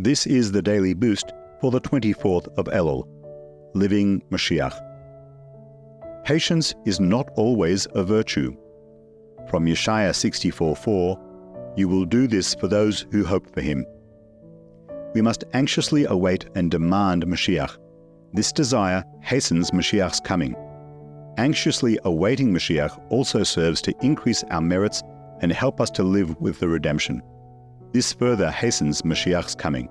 This is the Daily Boost for the 24th of Elul, Living Moshiach. Patience is not always a virtue. From Yeshaya 64:4, "You will do this for those who hope for him." We must anxiously await and demand Moshiach. This desire hastens Moshiach's coming. Anxiously awaiting Moshiach also serves to increase our merits and help us to live with the redemption. This further hastens Moshiach's coming.